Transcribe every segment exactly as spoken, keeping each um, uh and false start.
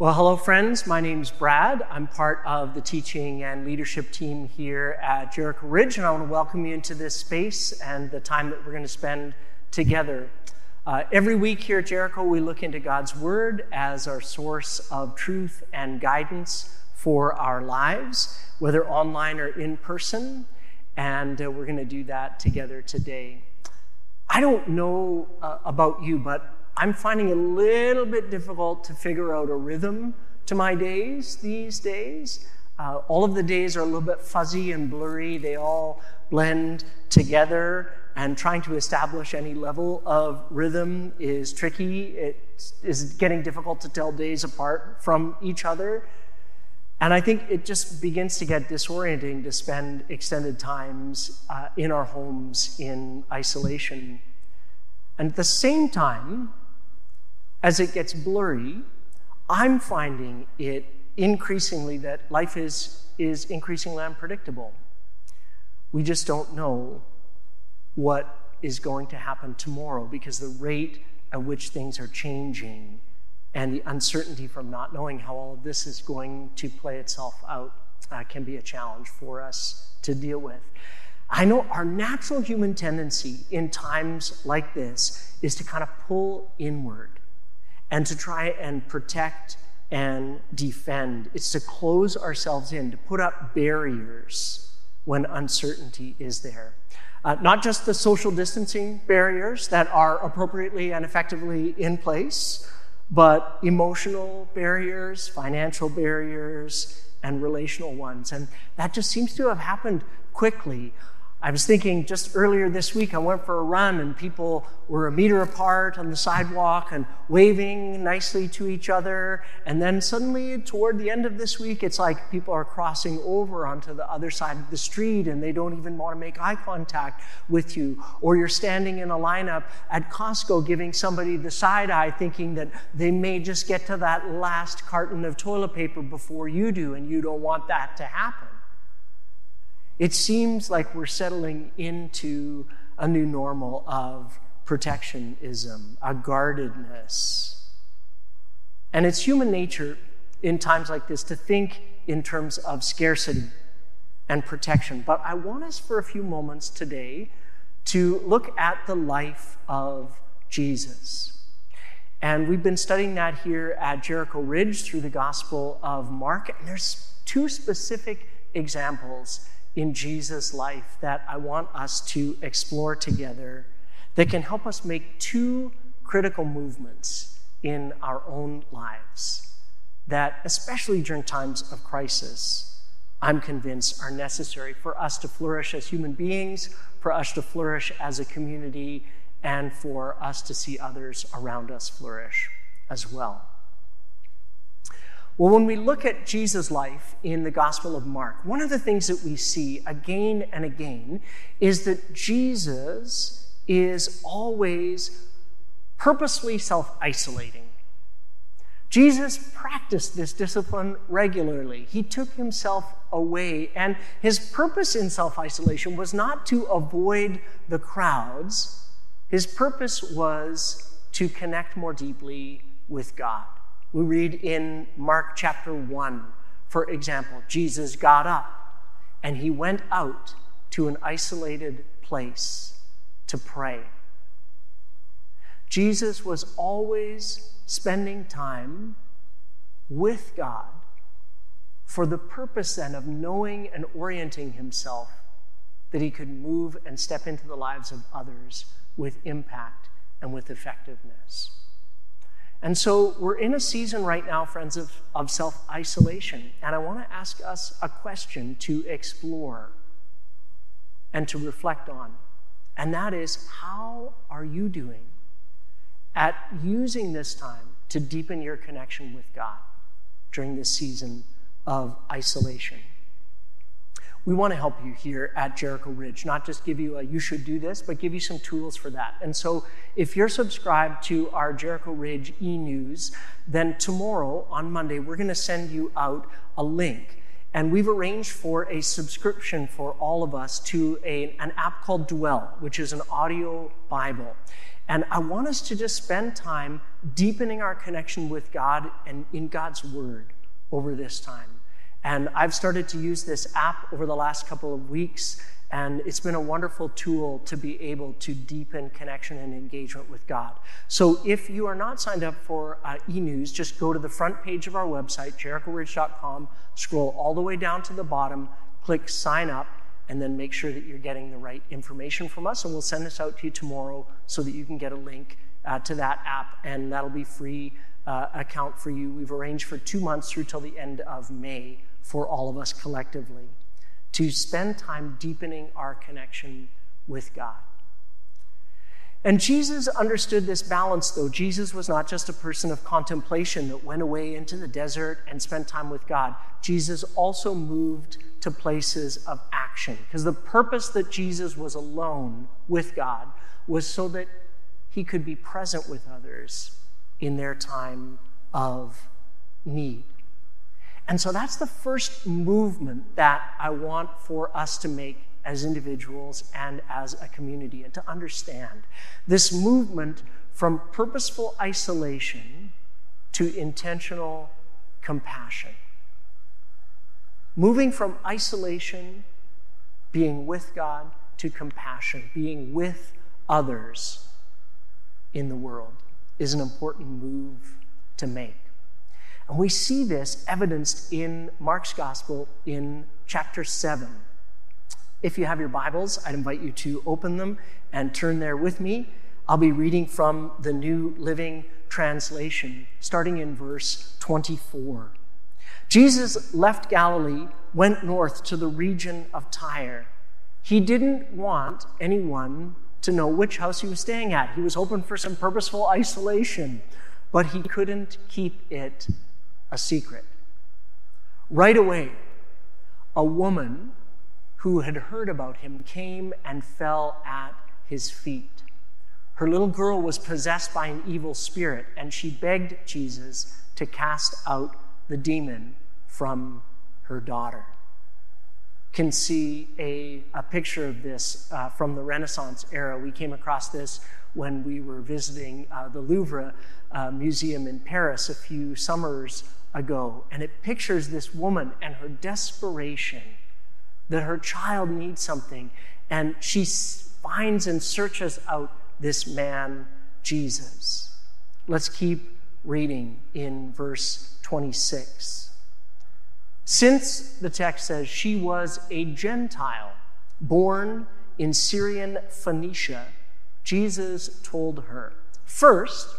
Well, hello, friends. My name's Brad. I'm part of the teaching and leadership team here at Jericho Ridge, and I want to welcome you into this space and the time that we're going to spend together. Uh, every week here at Jericho, we look into God's Word as our source of truth and guidance for our lives, whether online or in person, and uh, we're going to do that together today. I don't know uh, about you, but I'm finding it a little bit difficult to figure out a rhythm to my days these days. Uh, all of the days are a little bit fuzzy and blurry. They all blend together, and trying to establish any level of rhythm is tricky. It is getting difficult to tell days apart from each other. And I think it just begins to get disorienting to spend extended times uh, in our homes in isolation. And at the same time, as it gets blurry, I'm finding it increasingly that life is, is increasingly unpredictable. We just don't know what is going to happen tomorrow because the rate at which things are changing and the uncertainty from not knowing how all of this is going to play itself out uh, can be a challenge for us to deal with. I know our natural human tendency in times like this is to kind of pull inward and to try and protect and defend. It's to close ourselves in, to put up barriers when uncertainty is there. Uh, not just the social distancing barriers that are appropriately and effectively in place, but emotional barriers, financial barriers, and relational ones. And that just seems to have happened quickly. I was thinking just earlier this week, I went for a run and people were a meter apart on the sidewalk and waving nicely to each other. And then suddenly toward the end of this week, it's like people are crossing over onto the other side of the street and they don't even want to make eye contact with you. Or you're standing in a lineup at Costco giving somebody the side eye thinking that they may just get to that last carton of toilet paper before you do, and you don't want that to happen. It seems like we're settling into a new normal of protectionism, a guardedness. And it's human nature in times like this to think in terms of scarcity and protection. But I want us for a few moments today to look at the life of Jesus. And we've been studying that here at Jericho Ridge through the Gospel of Mark. And there's two specific examples in Jesus' life that I want us to explore together that can help us make two critical movements in our own lives that, especially during times of crisis, I'm convinced are necessary for us to flourish as human beings, for us to flourish as a community, and for us to see others around us flourish as well. Well, when we look at Jesus' life in the Gospel of Mark, one of the things that we see again and again is that Jesus is always purposely self-isolating. Jesus practiced this discipline regularly. He took himself away, and his purpose in self-isolation was not to avoid the crowds. His purpose was to connect more deeply with God. We read in Mark chapter one, for example, Jesus got up and he went out to an isolated place to pray. Jesus was always spending time with God for the purpose then of knowing and orienting himself that he could move and step into the lives of others with impact and with effectiveness. And so we're in a season right now, friends, of, of self-isolation. And I want to ask us a question to explore and to reflect on. And that is, how are you doing at using this time to deepen your connection with God during this season of isolation? We want to help you here at Jericho Ridge, not just give you a you should do this, but give you some tools for that. And so if you're subscribed to our Jericho Ridge e-news, then tomorrow on Monday, we're going to send you out a link. And we've arranged for a subscription for all of us to a, an app called Dwell, which is an audio Bible. And I want us to just spend time deepening our connection with God and in God's Word over this time. And I've started to use this app over the last couple of weeks, and it's been a wonderful tool to be able to deepen connection and engagement with God. So if you are not signed up for uh, e-news, just go to the front page of our website, jericho ridge dot com, scroll all the way down to the bottom, click sign up, and then make sure that you're getting the right information from us, and we'll send this out to you tomorrow so that you can get a link uh, to that app, and that'll be free uh, account for you. We've arranged for two months through till the end of May for all of us collectively to spend time deepening our connection with God. And Jesus understood this balance, though. Jesus was not just a person of contemplation that went away into the desert and spent time with God. Jesus also moved to places of action, because the purpose that Jesus was alone with God was so that he could be present with others in their time of need. And so that's the first movement that I want for us to make as individuals and as a community, and to understand this movement from purposeful isolation to intentional compassion. Moving from isolation, being with God, to compassion, being with others in the world, is an important move to make. And we see this evidenced in Mark's Gospel in chapter seven. If you have your Bibles, I'd invite you to open them and turn there with me. I'll be reading from the New Living Translation, starting in verse twenty-four. Jesus left Galilee, went north to the region of Tyre. He didn't want anyone to know which house he was staying at. He was hoping for some purposeful isolation, but he couldn't keep it a secret. Right away, a woman who had heard about him came and fell at his feet. Her little girl was possessed by an evil spirit, and she begged Jesus to cast out the demon from her daughter. Can see a, a picture of this uh, from the Renaissance era. We came across this when we were visiting uh, the Louvre uh, Museum in Paris a few summers ago. And it pictures this woman and her desperation that her child needs something. And she finds and searches out this man, Jesus. Let's keep reading in verse twenty-six. Since, the text says, she was a Gentile, born in Syrian Phoenicia, Jesus told her, "First,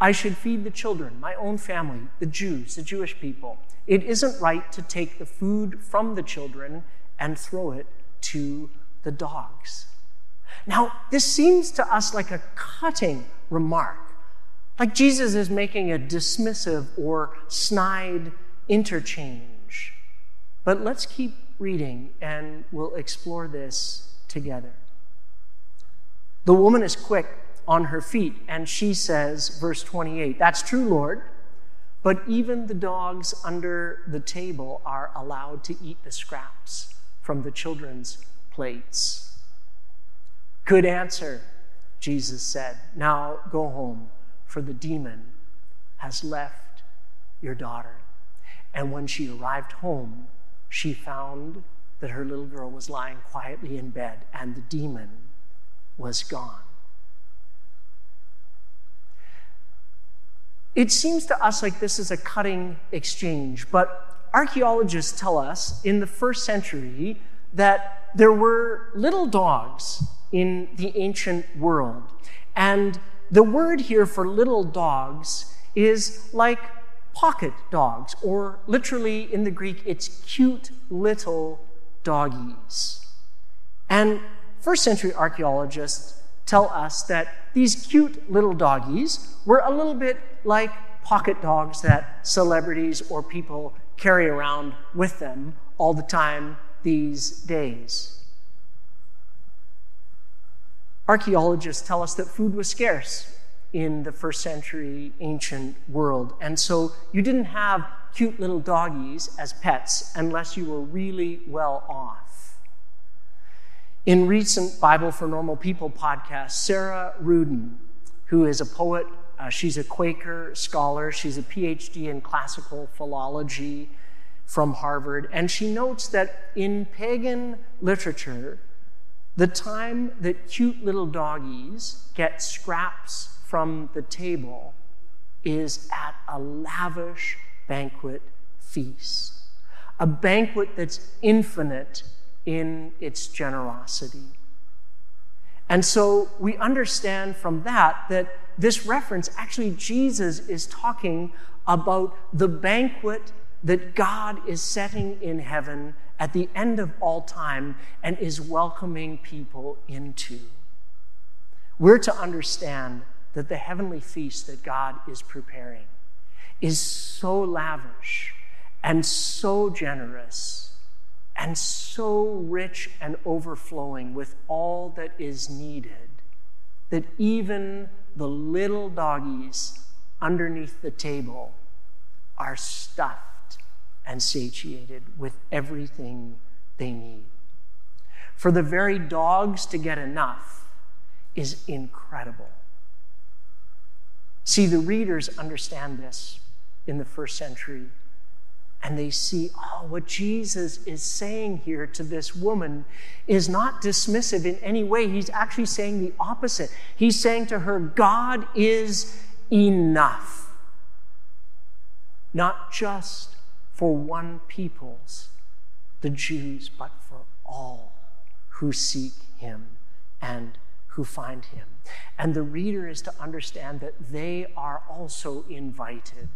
I should feed the children, my own family, the Jews, the Jewish people. It isn't right to take the food from the children and throw it to the dogs." Now, this seems to us like a cutting remark, like Jesus is making a dismissive or snide interchange. But let's keep reading, and we'll explore this together. The woman is quick on her feet, and she says, verse twenty-eight, "That's true, Lord, but even the dogs under the table are allowed to eat the scraps from the children's plates." "Good answer," Jesus said. "Now go home, for the demon has left your daughter." And when she arrived home, she found that her little girl was lying quietly in bed, and the demon was gone. It seems to us like this is a cutting exchange, but archaeologists tell us in the first century that there were little dogs in the ancient world. And the word here for little dogs is like pocket dogs, or literally in the Greek, it's cute little doggies. And first century archaeologists tell us that these cute little doggies were a little bit like pocket dogs that celebrities or people carry around with them all the time these days. Archaeologists tell us that food was scarce in the first century ancient world. And so you didn't have cute little doggies as pets unless you were really well off. In recent Bible for Normal People podcast, Sarah Ruden who is a poet. Uh, she's a Quaker scholar. She's a P H D in classical philology from Harvard. And she notes that in pagan literature, the time that cute little doggies get scraps from the table is at a lavish banquet feast, a banquet that's infinite in its generosity. And so we understand from that that this reference, actually Jesus is talking about the banquet that God is setting in heaven at the end of all time and is welcoming people into. We're to understand that the heavenly feast that God is preparing is so lavish and so generous and so rich and overflowing with all that is needed that even the little doggies underneath the table are stuffed and satiated with everything they need. For the very dogs to get enough is incredible. See, the readers understand this in the first century, and they see, oh, what Jesus is saying here to this woman is not dismissive in any way. He's actually saying the opposite. He's saying to her, God is enough, not just for one people's, the Jews, but for all who seek him and who find him. And the reader is to understand that they are also invited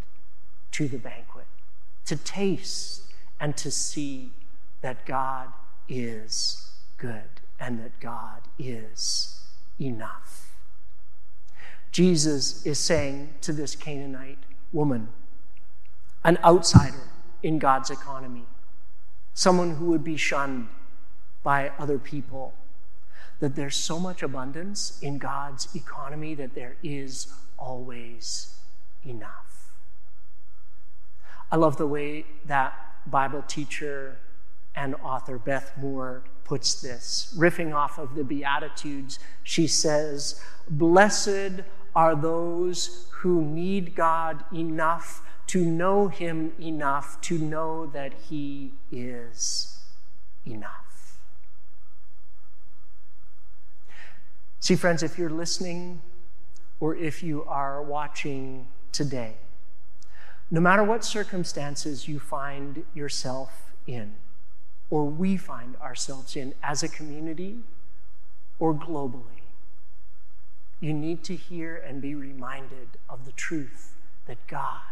to the banquet, to taste and to see that God is good and that God is enough. Jesus is saying to this Canaanite woman, an outsider in God's economy, someone who would be shunned by other people, that there's so much abundance in God's economy that there is always enough. I love the way that Bible teacher and author Beth Moore puts this. Riffing off of the Beatitudes, she says, "Blessed are those who need God enough to know him enough to know that he is enough." See, friends, if you're listening or if you are watching today, no matter what circumstances you find yourself in, or we find ourselves in as a community or globally, you need to hear and be reminded of the truth that God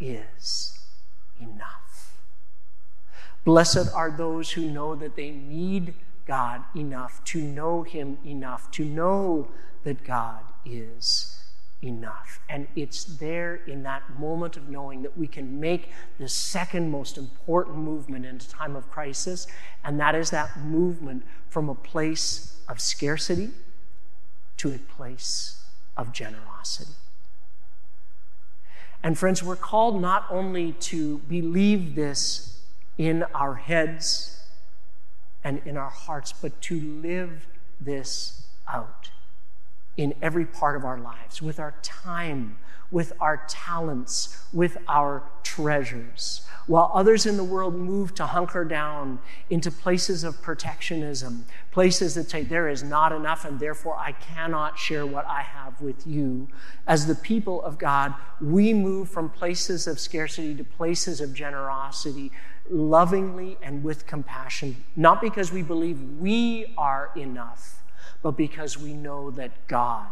is enough. Blessed are those who know that they need God enough, to know him enough, to know that God is enough. And it's there in that moment of knowing that we can make the second most important movement in a time of crisis, and that is that movement from a place of scarcity to a place of generosity. And friends, we're called not only to believe this in our heads and in our hearts, but to live this out in every part of our lives, with our time, with our talents, with our treasures. While others in the world move to hunker down into places of protectionism, places that say there is not enough and therefore I cannot share what I have with you, as the people of God, we move from places of scarcity to places of generosity, lovingly and with compassion, not because we believe we are enough, but because we know that God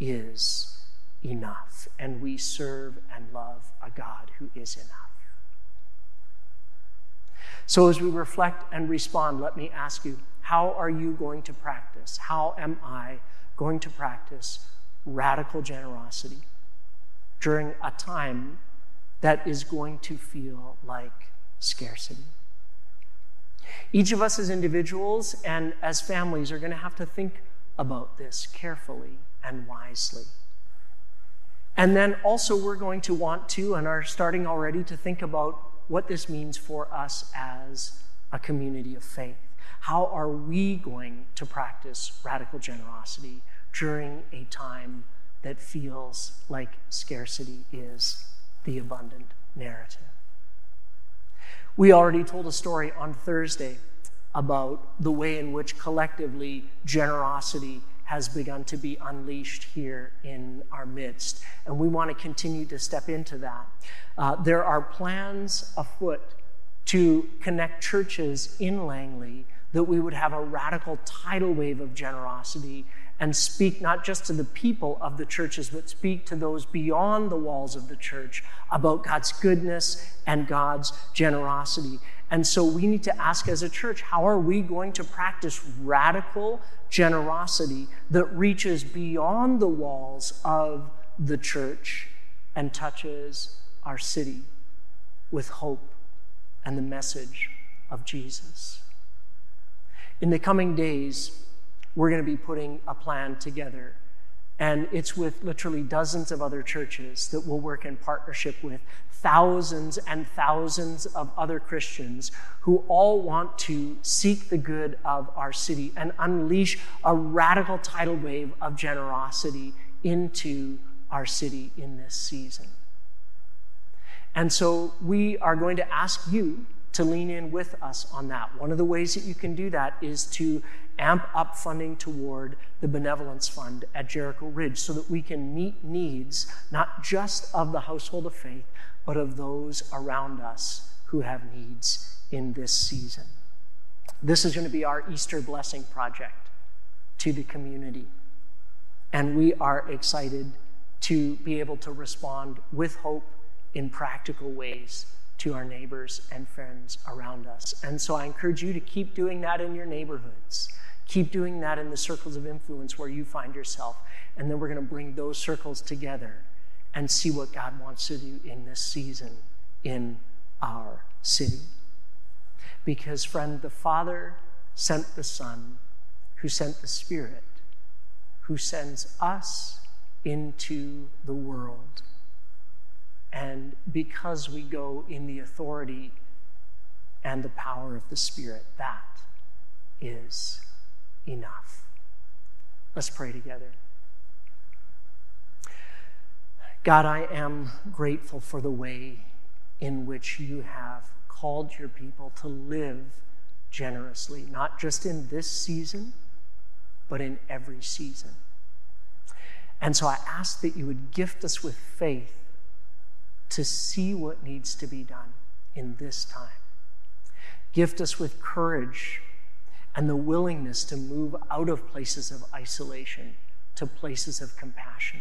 is enough, and we serve and love a God who is enough. So as we reflect and respond, let me ask you, how are you going to practice? How am I going to practice radical generosity during a time that is going to feel like scarcity? Each of us as individuals and as families are going to have to think about this carefully and wisely. And then also we're going to want to, and are starting already, to think about what this means for us as a community of faith. How are we going to practice radical generosity during a time that feels like scarcity is the abundant narrative. We already told a story on Thursday about the way in which collectively generosity has begun to be unleashed here in our midst, and we want to continue to step into that. Uh, there are plans afoot to connect churches in Langley that we would have a radical tidal wave of generosity and speak not just to the people of the churches, but speak to those beyond the walls of the church about God's goodness and God's generosity. And so we need to ask as a church, how are we going to practice radical generosity that reaches beyond the walls of the church and touches our city with hope and the message of Jesus? In the coming days, we're going to be putting a plan together, and it's with literally dozens of other churches that we'll work in partnership with, thousands and thousands of other Christians who all want to seek the good of our city and unleash a radical tidal wave of generosity into our city in this season. And so we are going to ask you to lean in with us on that. One of the ways that you can do that is to amp up funding toward the Benevolence Fund at Jericho Ridge so that we can meet needs, not just of the household of faith, but of those around us who have needs in this season. This is going to be our Easter blessing project to the community, and we are excited to be able to respond with hope in practical ways to our neighbors and friends around us. And so I encourage you to keep doing that in your neighborhoods. Keep doing that in the circles of influence where you find yourself. And then we're going to bring those circles together and see what God wants to do in this season in our city. Because, friend, the Father sent the Son, who sent the Spirit, who sends us into the world. And because we go in the authority and the power of the Spirit, that is enough. Let's pray together. God, I am grateful for the way in which you have called your people to live generously, not just in this season, but in every season. And so I ask that you would gift us with faith to see what needs to be done in this time. Gift us with courage and the willingness to move out of places of isolation to places of compassion.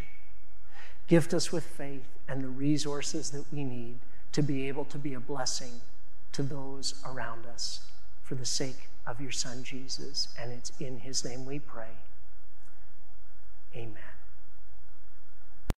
Gift us with faith and the resources that we need to be able to be a blessing to those around us for the sake of your Son, Jesus. And it's in his name we pray.